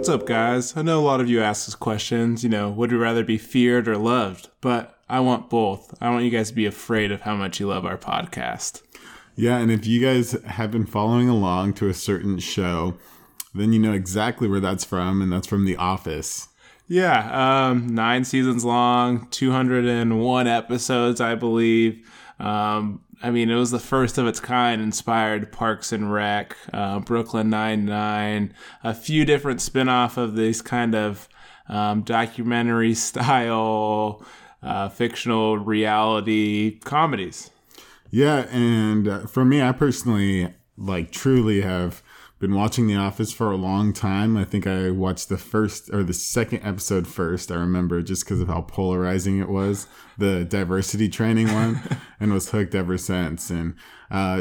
What's up, guys? I know a lot of you ask us questions, would we rather be feared or loved? But I want both. I want you guys to be afraid of how much you love our podcast. Yeah, and if you guys have been following along to a certain show, then you know exactly where that's from, and that's from The Office. Yeah, 9 seasons long, 201 episodes, I believe. It was the first of its kind, inspired Parks and Rec, Brooklyn Nine-Nine, a few different spin-off of these kind of documentary-style, fictional reality comedies. Yeah, and for me, I personally, truly have been watching The Office for a long time. I think I watched the second episode first. I remember just because of how polarizing it was, the diversity training one, and was hooked ever since. And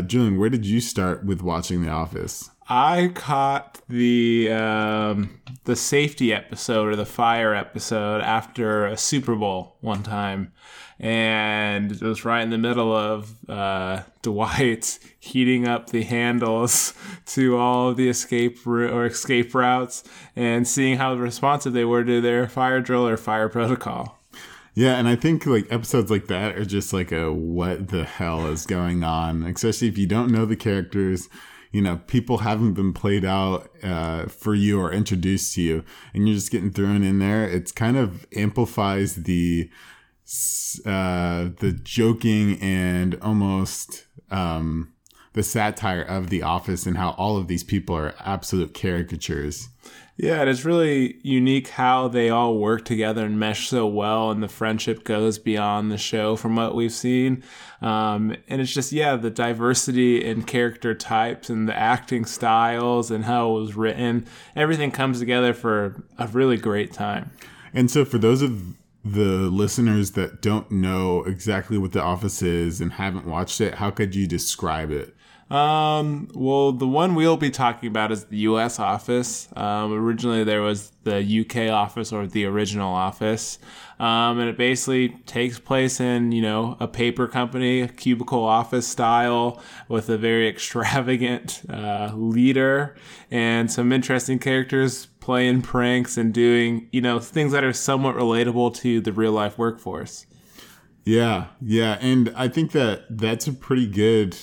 Julian, where did you start with watching The Office? I caught the safety episode or the fire episode after a Super Bowl one time. And it was right in the middle of Dwight heating up the handles to all of the escape routes and seeing how responsive they were to their fire drill or fire protocol. Yeah, and I think episodes like that are just a what the hell is going on, especially if you don't know the characters. People haven't been played out for you or introduced to you, and you're just getting thrown in there. It's kind of amplifies the joking and almost the satire of The Office and how all of these people are absolute caricatures. Yeah, and it's really unique how they all work together and mesh so well, and the friendship goes beyond the show from what we've seen. And it's just, the diversity in character types and the acting styles and how it was written, everything comes together for a really great time. And so for those of the listeners that don't know exactly what The Office is and haven't watched it, how could you describe it? Well, the one we'll be talking about is the U.S. Office. Originally there was the U.K. Office or the original Office. And it basically takes place in, a paper company, a cubicle office style with a very extravagant, leader and some interesting characters playing pranks and doing, things that are somewhat relatable to the real life workforce. Yeah. And I think that's a pretty good,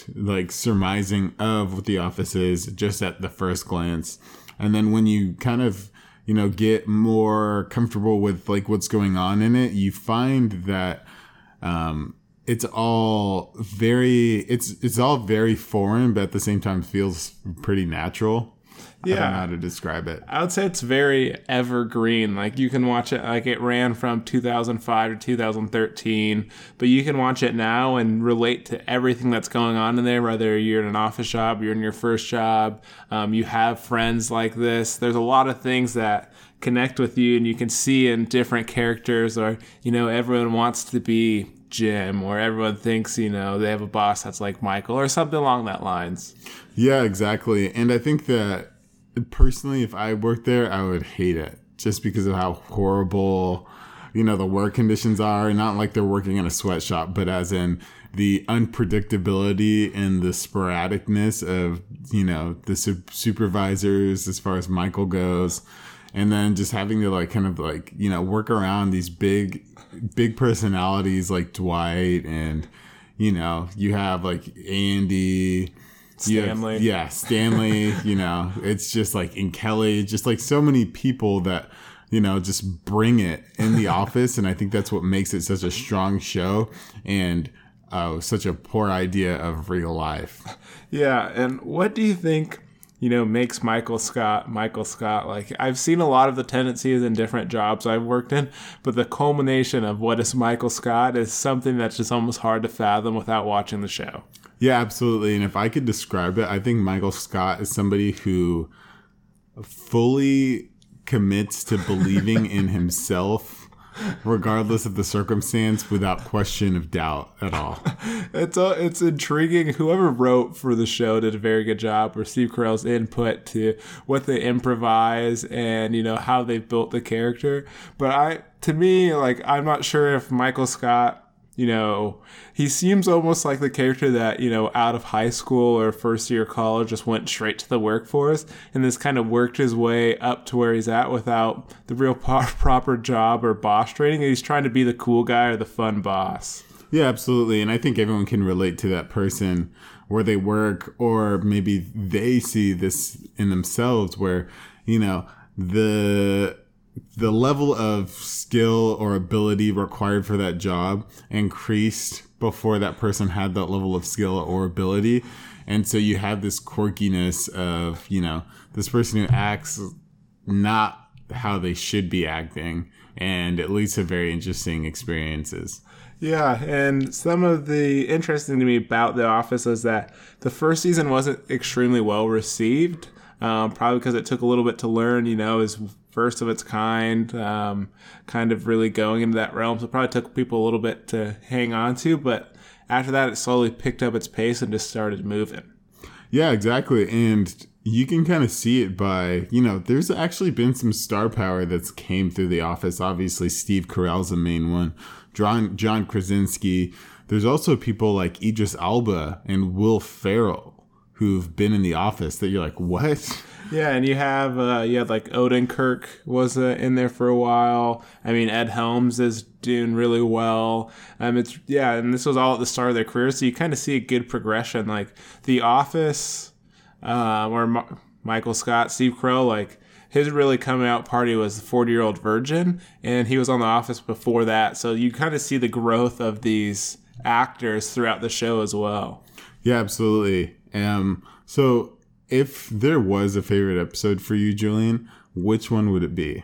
surmising of what The Office is just at the first glance. And then when you kind of, get more comfortable with, what's going on in it, you find that it's all very, it's all very foreign, but at the same time feels pretty natural. Yeah. I don't know how to describe it. I would say it's very evergreen. You can watch it, it ran from 2005 to 2013, but you can watch it now and relate to everything that's going on in there, whether you're in an office job, you're in your first job, you have friends like this. There's a lot of things that connect with you, and you can see in different characters, or, everyone wants to be Jim, or everyone thinks they have a boss that's like Michael or something along that lines. Yeah, exactly. And I think that personally, if I worked there, I would hate it just because of how horrible the work conditions are. Not like they're working in a sweatshop, but as in the unpredictability and the sporadicness of the supervisors as far as Michael goes. And then just having to work around these big personalities like Dwight, and you have Andy, Stanley, Stanley. It's just and Kelly, just so many people that just bring it in The Office, and I think that's what makes it such a strong show and such a poor idea of real life. Yeah, and what do you think makes Michael Scott? I've seen a lot of the tendencies in different jobs I've worked in, but the culmination of what is Michael Scott is something that's just almost hard to fathom without watching the show. Yeah, absolutely. And if I could describe it, I think Michael Scott is somebody who fully commits to believing in himself, regardless of the circumstance, without question of doubt at all. It's intriguing. Whoever wrote for the show did a very good job, or Steve Carell's input to what they improvise and how they built the character. But to me, I'm not sure if Michael Scott you know, he seems almost like the character that, you know, out of high school or first year college just went straight to the workforce and this kind of worked his way up to where he's at without the real proper job or boss training. And he's trying to be the cool guy or the fun boss. Yeah, absolutely. And I think everyone can relate to that person where they work, or maybe they see this in themselves where, you know, the level of skill or ability required for that job increased before that person had that level of skill or ability. And so you have this quirkiness of, you know, this person who acts not how they should be acting, and it leads to very interesting experiences. Yeah, and some of the interesting to me about The Office is that the first season wasn't extremely well received, probably because it took a little bit to learn, you know, is first of its kind, kind of really going into that realm. So it probably took people a little bit to hang on to, but after that, it slowly picked up its pace and just started moving. Yeah, exactly, and you can kind of see it by, you know, there's actually been some star power that's came through The Office. Obviously, Steve Carell's the main one. John Krasinski. There's also people like Idris Elba and Will Ferrell who've been in The Office that you're like, what? Yeah, and you have like Odenkirk was in there for a while. I mean, Ed Helms is doing really well. And this was all at the start of their career, so you kind of see a good progression. Like The Office. Michael Scott, Steve Carell, like his really coming out party was the 40-year-old virgin, and he was on The Office before that. So you kind of see the growth of these actors throughout the show as well. Yeah, absolutely. So if there was a favorite episode for you, Julian, which one would it be?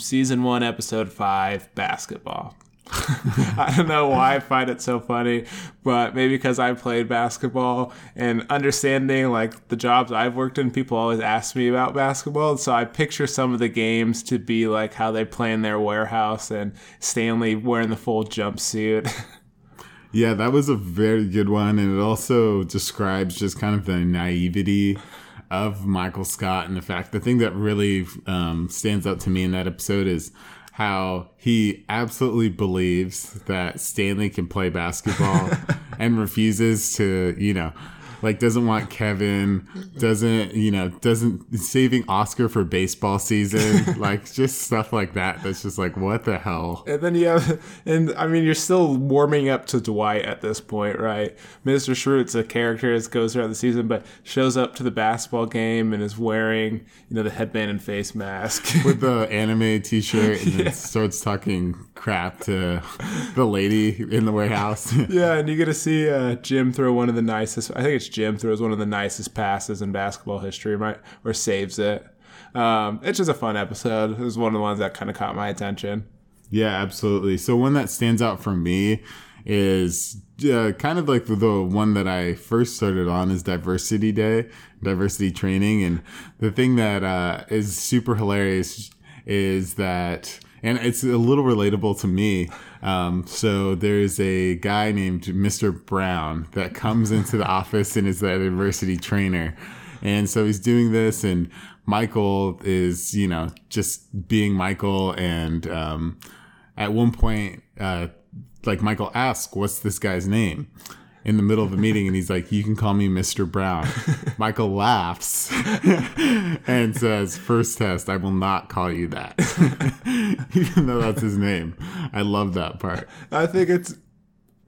Season 1, episode 5, basketball. I don't know why I find it so funny, but maybe because I played basketball and understanding like the jobs I've worked in, people always ask me about basketball. And so I picture some of the games to be like how they play in their warehouse and Stanley wearing the full jumpsuit. Yeah, that was a very good one. And it also describes just kind of the naivety of Michael Scott. And the fact, the thing that really stands out to me in that episode is how he absolutely believes that Stanley can play basketball and refuses to, you know, like doesn't want Kevin, doesn't saving Oscar for baseball season, like just stuff like that. That's just like, what the hell? And then you're still warming up to Dwight at this point, right? Mr. Schrute's a character as goes throughout the season, but shows up to the basketball game and is wearing, you know, the headband and face mask with the anime T-shirt, and then starts talking crap to the lady in the warehouse. Yeah, and you get to see Jim throw one of the nicest. I think it's Jim throws one of the nicest passes in basketball history, right? Or saves it. It's just a fun episode. It was one of the ones that kind of caught my attention. Yeah, absolutely. So one that stands out for me is kind of like the one that I first started on is Diversity Day, diversity training. And the thing that is super hilarious is that, and it's a little relatable to me. So there's a guy named Mr. Brown that comes into the office and is that diversity trainer. And so he's doing this, and Michael is, you know, just being Michael. And at one point, like Michael asks, what's this guy's name? In the middle of a meeting, and he's like, you can call me Mr. Brown. Michael laughs and says, first test, I will not call you that. Even though that's his name. I love that part. I think it's,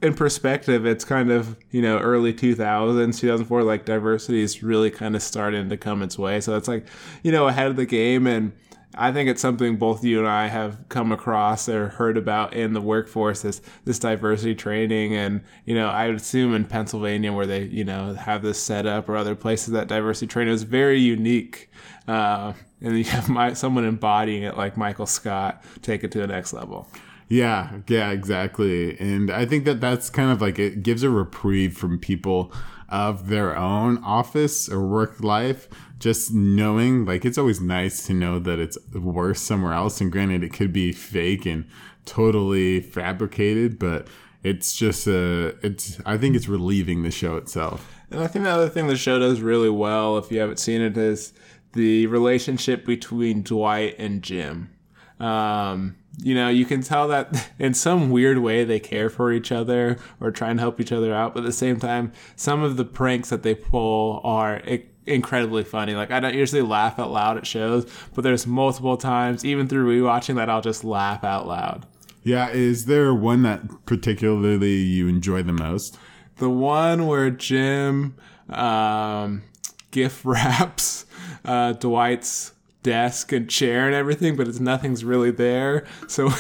in perspective, it's kind of, you know, early 2000s, 2004, like diversity is really kind of starting to come its way. So it's like, you know, ahead of the game. And I think it's something both you and I have come across or heard about in the workforce is this diversity training. And, you know, I would assume in Pennsylvania where they, you know, have this set up or other places that diversity training is very unique. And you have someone embodying it like Michael Scott, take it to the next level. Yeah, exactly. And I think that that's kind of like it gives a reprieve from people of their own office or work life. Just knowing, like, it's always nice to know that it's worse somewhere else. And granted, it could be fake and totally fabricated, but it's just I think it's relieving the show itself. And I think the other thing the show does really well, if you haven't seen it, is the relationship between Dwight and Jim. you know, you can tell that in some weird way they care for each other or try and help each other out. But at the same time, some of the pranks that they pull are incredibly funny. Like, I don't usually laugh out loud at shows, but there's multiple times, even through rewatching, that I'll just laugh out loud. Yeah. Is there one that particularly you enjoy the most? The one where Jim gift wraps Dwight's desk and chair and everything, but it's nothing's really there. So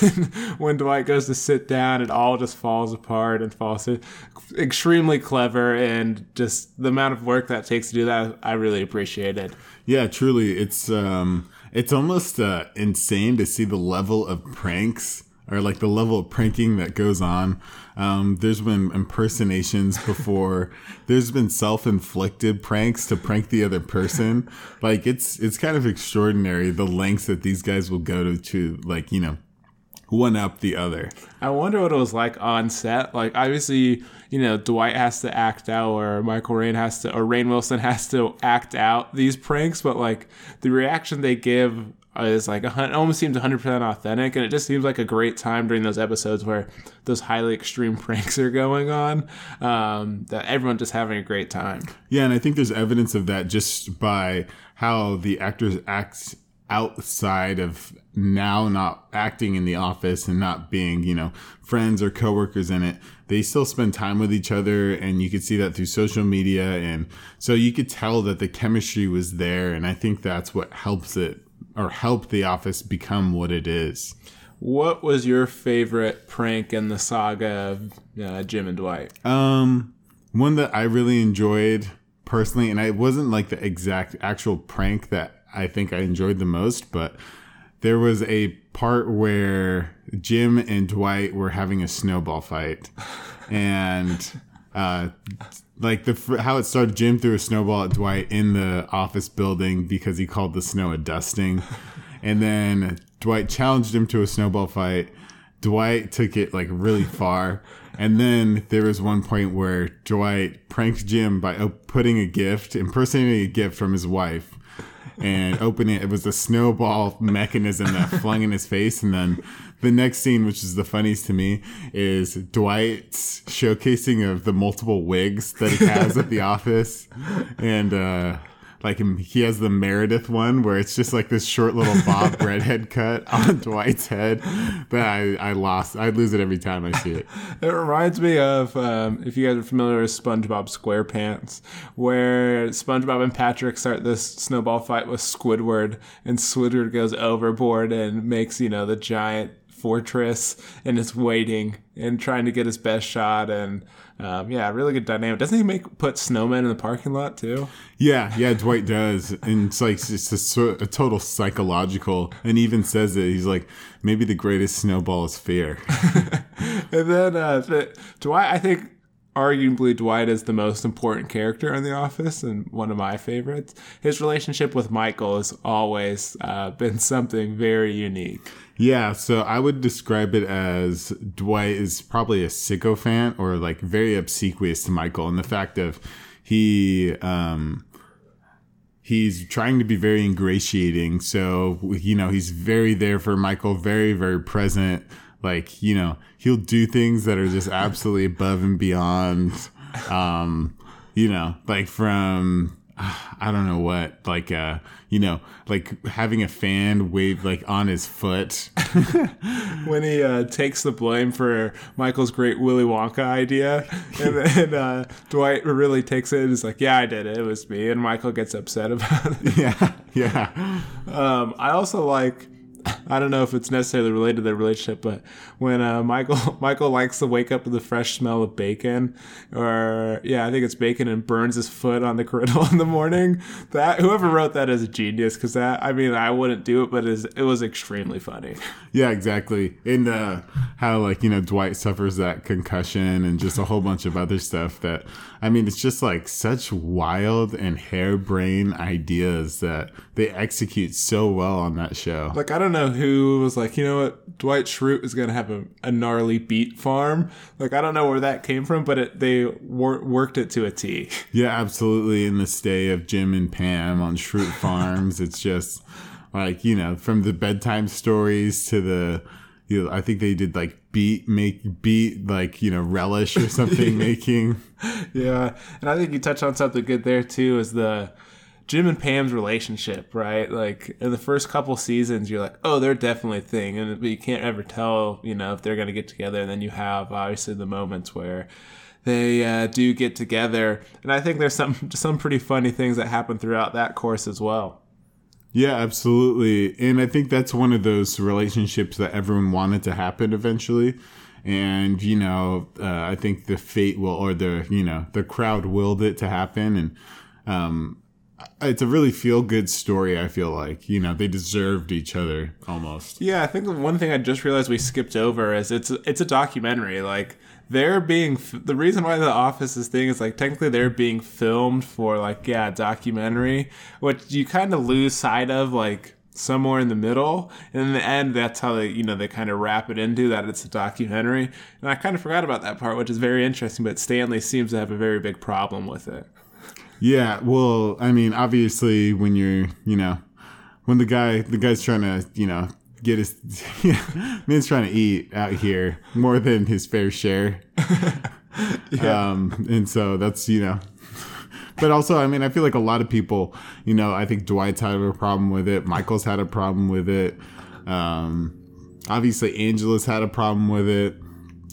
when Dwight goes to sit down, it all just falls apart and falls through. Extremely clever, and just the amount of work that takes to do that, I really appreciate it. Yeah, truly. It's almost insane to see the level of pranks, or like the level of pranking that goes on. There's been impersonations before. There's been self-inflicted pranks to prank the other person. Like, it's kind of extraordinary the lengths that these guys will go to like, you know, one up the other. I wonder what it was like on set. Like, obviously, you know, Dwight has to act out, or Michael Rain has to, or Rainn Wilson has to act out these pranks, but like the reaction they give is like almost seems 100% authentic, and it just seems like a great time during those episodes where those highly extreme pranks are going on, that everyone's just having a great time. Yeah, and I think there's evidence of that just by how the actors act outside of now, not acting in the office and not being, you know, friends or coworkers in it. They still spend time with each other, and you could see that through social media, and so you could tell that the chemistry was there, and I think that's what helps it, or help The Office become what it is. What was your favorite prank in the saga of Jim and Dwight? One that I really enjoyed personally, and it wasn't like the exact actual prank that I think I enjoyed the most, but there was a part where Jim and Dwight were having a snowball fight. And like how it started, Jim threw a snowball at Dwight in the office building because he called the snow a dusting. And then Dwight challenged him to a snowball fight. Dwight took it like really far. And then there was one point where Dwight pranked Jim by impersonating a gift from his wife. And opening it was a snowball mechanism that flung in his face. And then the next scene, which is the funniest to me, is Dwight's showcasing of the multiple wigs that he has at the office. And like he has the Meredith one where it's just like this short little bob redhead cut on Dwight's head. But I lose it every time I see it. It reminds me of, if you guys are familiar with SpongeBob SquarePants, where SpongeBob and Patrick start this snowball fight with Squidward, and Squidward goes overboard and makes, you know, the giant fortress, and is waiting and trying to get his best shot, and really good dynamic. Doesn't he put snowmen in the parking lot too? Yeah, Dwight does, and it's like it's a total psychological, and even says it. He's like, maybe the greatest snowball is fear. And then Dwight, I think. Arguably, Dwight is the most important character in The Office and one of my favorites. His relationship with Michael has always been something very unique. Yeah, so I would describe it as Dwight is probably a sycophant, or like very obsequious to Michael. And the fact of he's trying to be very ingratiating. So, you know, he's very there for Michael, very, very present. Like, you know, he'll do things that are just absolutely above and beyond, you know, like from, I don't know what, like, you know, like having a fan wave like on his foot. When he takes the blame for Michael's great Willy Wonka idea, and then Dwight really takes it and is like, yeah, I did it. It was me. And Michael gets upset about it. Yeah. I also like... I don't know if it's necessarily related to their relationship, but when Michael likes to wake up to the fresh smell of bacon, or I think it's bacon, and burns his foot on the griddle in the morning. That whoever wrote that is a genius, because that, I mean, I wouldn't do it, but it was extremely funny. Yeah, exactly. And how, like, you know, Dwight suffers that concussion and just a whole bunch of other stuff that, I mean, it's just like such wild and harebrained ideas that they execute so well on that show. Like, I don't know who was like, you know what, Dwight Schrute is going to have a gnarly beet farm. Like, I don't know where that came from, but they worked it to a T. Yeah, absolutely. In the stay of Jim and Pam on Schrute Farms, it's just like, you know, from the bedtime stories to the, you know, I think they did like relish or something making. Yeah. And I think you touched on something good there too, is the Jim and Pam's relationship, right? Like in the first couple seasons, you're like, oh, they're definitely a thing. And but you can't ever tell, you know, if they're going to get together. And then you have obviously the moments where they do get together. And I think there's some pretty funny things that happen throughout that course as well. Yeah, absolutely. And I think that's one of those relationships that everyone wanted to happen eventually. And, you know, I think the fate will, or the crowd willed it to happen. And it's a really feel-good story, I feel like. You know, they deserved each other almost. Yeah, I think the one thing I just realized we skipped over is it's a documentary. Like, they're being the reason why The Office is thing is like technically they're being filmed for like a documentary, which you kind of lose sight of like somewhere in the middle, and in the end that's how they kind of wrap it into that it's a documentary. And I kind of forgot about that part, which is very interesting. But Stanley seems to have a very big problem with it. Yeah, well, I mean, obviously when you're when the guy's trying to get his man's trying to eat out here more than his fair share. Yeah. And so that's but also, I mean, I feel like a lot of people, I think Dwight's had a problem with it, Michael's had a problem with it, obviously Angela's had a problem with it,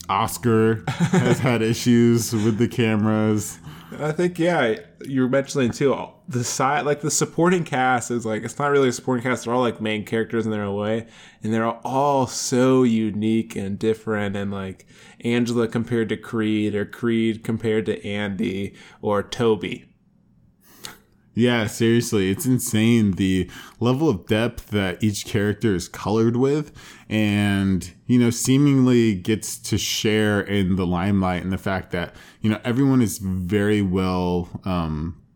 Oscar has had issues with the cameras. I think, yeah, you were mentioning too, the side, like the supporting cast is like, it's not really a supporting cast. They're all like main characters in their own way. And they're all so unique and different. And like Angela compared to Creed, or Creed compared to Andy or Toby. Yeah, seriously. It's insane the level of depth that each character is colored with and, seemingly gets to share in the limelight, and the fact that, everyone is very well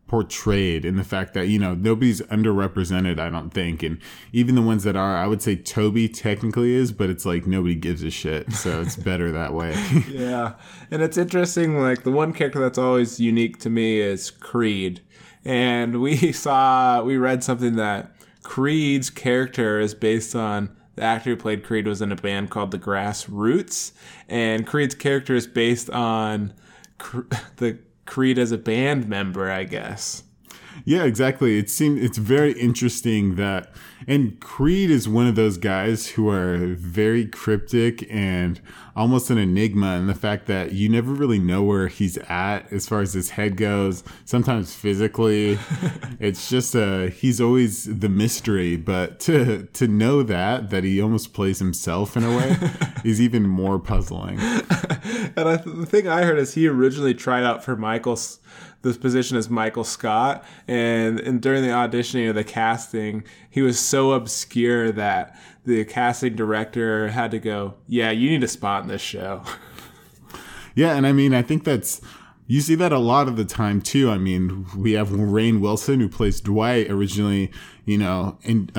portrayed, and the fact that, nobody's underrepresented, I don't think. And even the ones that are, I would say Toby technically is, but it's like nobody gives a shit. So it's better that way. Yeah. And it's interesting, like the one character that's always unique to me is Creed. And we read something that Creed's character is based on, the actor who played Creed was in a band called The Grass Roots, and Creed's character is based on the Creed as a band member, I guess. Yeah, exactly. It's very interesting that, and Creed is one of those guys who are very cryptic and almost an enigma, and the fact that you never really know where he's at as far as his head goes, sometimes physically. It's just he's always the mystery, but to know that he almost plays himself in a way is even more puzzling. And the thing I heard is he originally tried out for this position as Michael Scott, and during the auditioning or the casting, he was so obscure that the casting director had to go, yeah, you need a spot in this show. Yeah, and I mean, I think that's, you see that a lot of the time too. I mean, we have Rainn Wilson, who plays Dwight, originally, and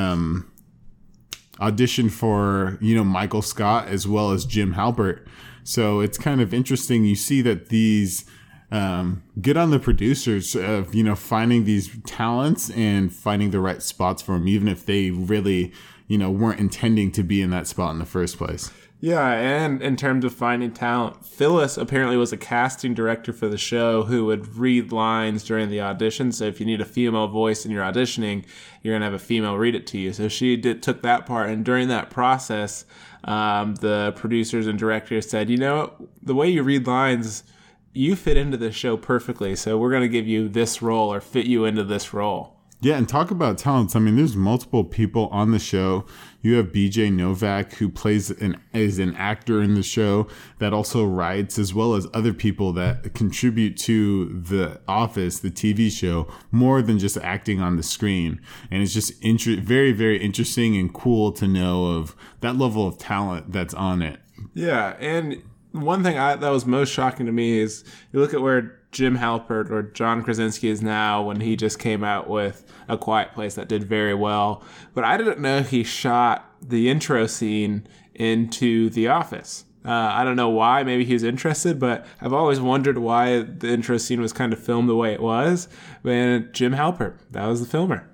auditioned for, Michael Scott as well as Jim Halpert. So it's kind of interesting. You see that these good on the producers of, finding these talents and finding the right spots for them, even if they really, weren't intending to be in that spot in the first place. Yeah, and in terms of finding talent, Phyllis apparently was a casting director for the show who would read lines during the audition. So if you need a female voice and you're auditioning, you're going to have a female read it to you. So she took that part. And during that process, the producers and directors said, the way you read lines, you fit into this show perfectly, so we're going to give you this role or fit you into this role. Yeah, and talk about talents. I mean, there's multiple people on the show. You have BJ Novak, who is an actor in the show that also writes, as well as other people that contribute to The Office, the TV show, more than just acting on the screen. And it's just very, very interesting and cool to know of that level of talent that's on it. Yeah, and one thing that was most shocking to me is you look at where Jim Halpert or John Krasinski is now, when he just came out with A Quiet Place that did very well. But I didn't know he shot the intro scene into The Office. I don't know why. Maybe he was interested, but I've always wondered why the intro scene was kind of filmed the way it was. And Jim Halpert, that was the filmer.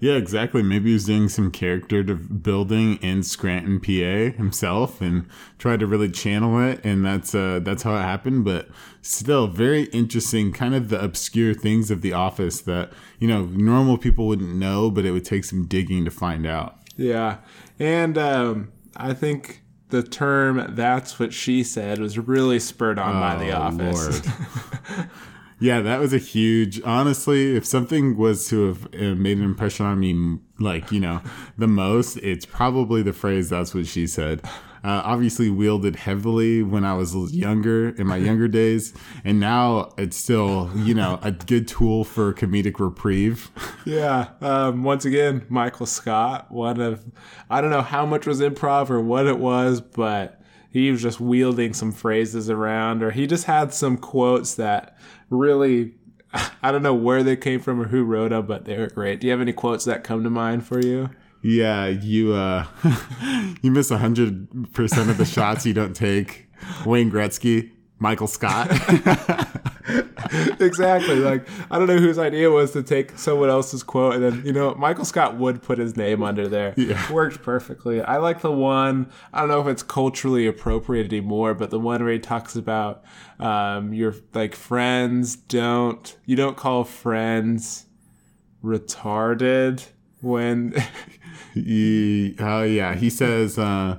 Yeah, exactly. Maybe he was doing some character building in Scranton, PA himself and tried to really channel it. And that's how it happened. But still very interesting, kind of the obscure things of The Office that, you know, normal people wouldn't know, but it would take some digging to find out. Yeah. And I think the term "that's what she said" was really spurred on by The Office. Lord. Yeah, that was a huge... Honestly, if something was to have made an impression on me, like, you know, the most, it's probably the phrase "that's what she said." Obviously wielded heavily when I was younger, in my younger days. And now it's still, you know, a good tool for comedic reprieve. Yeah. Once again, Michael Scott, one of... I don't know how much was improv or what it was, but he was just wielding some phrases around, or he just had some quotes that... Really, I don't know where they came from or who wrote them, but they were great. Do you have any quotes that come to mind for you? Yeah, you you miss 100% of the shots you don't take. Wayne Gretzky, Michael Scott. Exactly. Like, I don't know whose idea it was to take someone else's quote, and then, you know, Michael Scott would put his name under there. Yeah. Worked perfectly. I like the one, I don't know if it's culturally appropriate anymore, but the one where he talks about your, like, friends don't, you don't call friends retarded when yeah, he says no,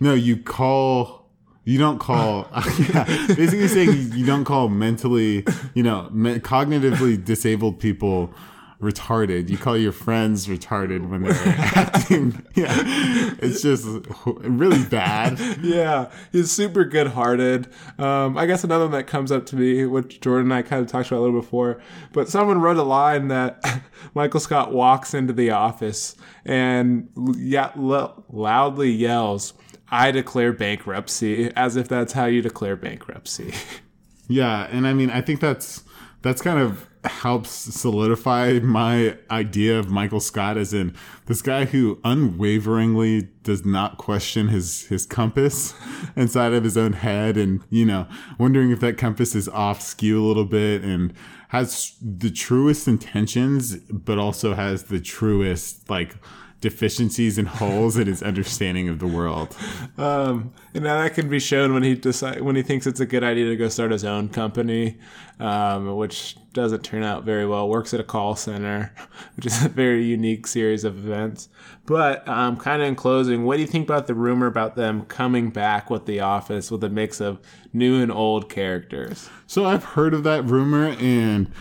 you call... You don't call, yeah, basically saying you don't call mentally, you know, cognitively disabled people retarded. You call your friends retarded when they're acting. Yeah, it's just really bad. Yeah, he's super good-hearted. I guess another one that comes up to me, which Jordan and I kind of talked about a little before, but someone wrote a line that Michael Scott walks into the office and loudly yells, "I declare bankruptcy," as if that's how you declare bankruptcy. Yeah, and I mean, I think that's kind of helps solidify my idea of Michael Scott as in this guy who unwaveringly does not question his compass inside of his own head, and, you know, wondering if that compass is off skew a little bit, and has the truest intentions, but also has the truest, like, deficiencies and holes in his understanding of the world. And now that can be shown when he thinks it's a good idea to go start his own company, which doesn't turn out very well. Works at a call center, which is a very unique series of events. But kind of in closing, what do you think about the rumor about them coming back with The Office with a mix of new and old characters? So I've heard of that rumor, and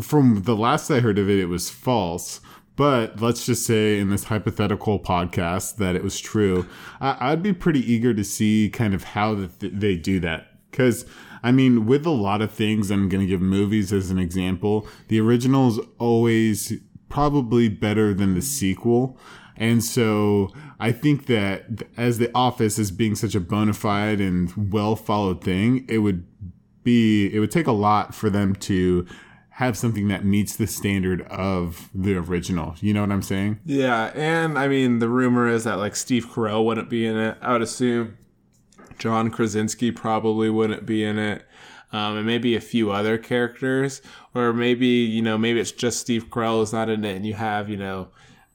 from the last I heard of it, it was false. But let's just say in this hypothetical podcast that it was true. I'd be pretty eager to see kind of how they do that. Because, I mean, with a lot of things, I'm going to give movies as an example. The original is always probably better than the sequel. And so I think that as The Office is being such a bona fide and well-followed thing, it would take a lot for them to have something that meets the standard of the original. You know what I'm saying? Yeah, and I mean, the rumor is that, like, Steve Carell wouldn't be in it. I would assume John Krasinski probably wouldn't be in it. And maybe a few other characters. Or maybe, you know, maybe it's just Steve Carell is not in it and you have, you know...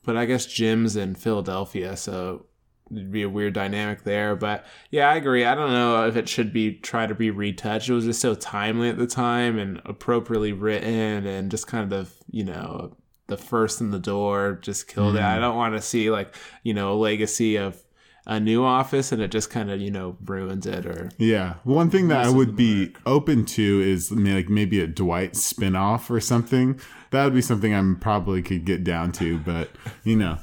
But I guess Jim's in Philadelphia, so... It'd be a weird dynamic there. But yeah, I agree. I don't know if it should try to be retouched. It was just so timely at the time and appropriately written, and just kind of, you know, the first in the door just killed it. I don't want to see, like, you know, a legacy of a new Office and it just kind of, you know, ruins it. Or yeah, one thing that I would be open to is, like, maybe a Dwight spinoff or something. That would be something I probably could get down to, but, you know.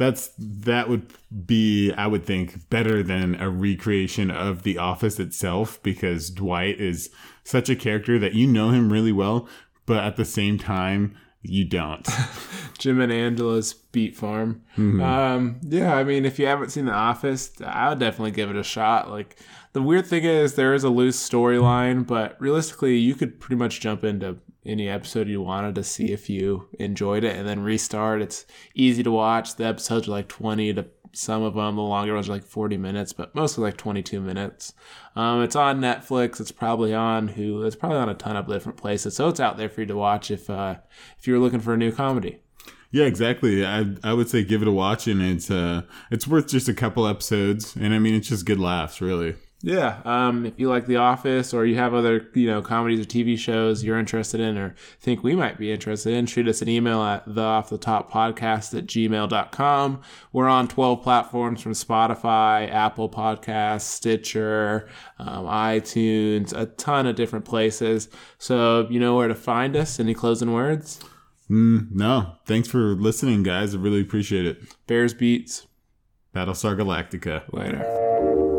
That would be, I would think, better than a recreation of The Office itself, because Dwight is such a character that you know him really well, but at the same time, you don't. Jim and Angela's beet farm. Mm-hmm. Yeah, I mean, if you haven't seen The Office, I would definitely give it a shot. Like, the weird thing is there is a loose storyline, but realistically, you could pretty much jump into any episode you wanted to see if you enjoyed it, and then restart. It's easy to watch. The episodes are like 20 to some of them. The longer ones are like 40 minutes, but mostly like 22 minutes. It's on Netflix. It's probably on Hulu. It's probably on a ton of different places. So it's out there for you to watch if you're looking for a new comedy. Yeah, exactly. I would say give it a watch, and it's worth just a couple episodes. And I mean, it's just good laughs, really. Yeah. If you like The Office, or you have other, comedies or TV shows you're interested in or think we might be interested in, shoot us an email at theofftheTopPodcast@gmail.com. We're on 12 platforms, from Spotify, Apple Podcasts, Stitcher, iTunes, a ton of different places. So you know where to find us. Any closing words? No. Thanks for listening, guys. I really appreciate it. Bears Beats. Battlestar Galactica. Later.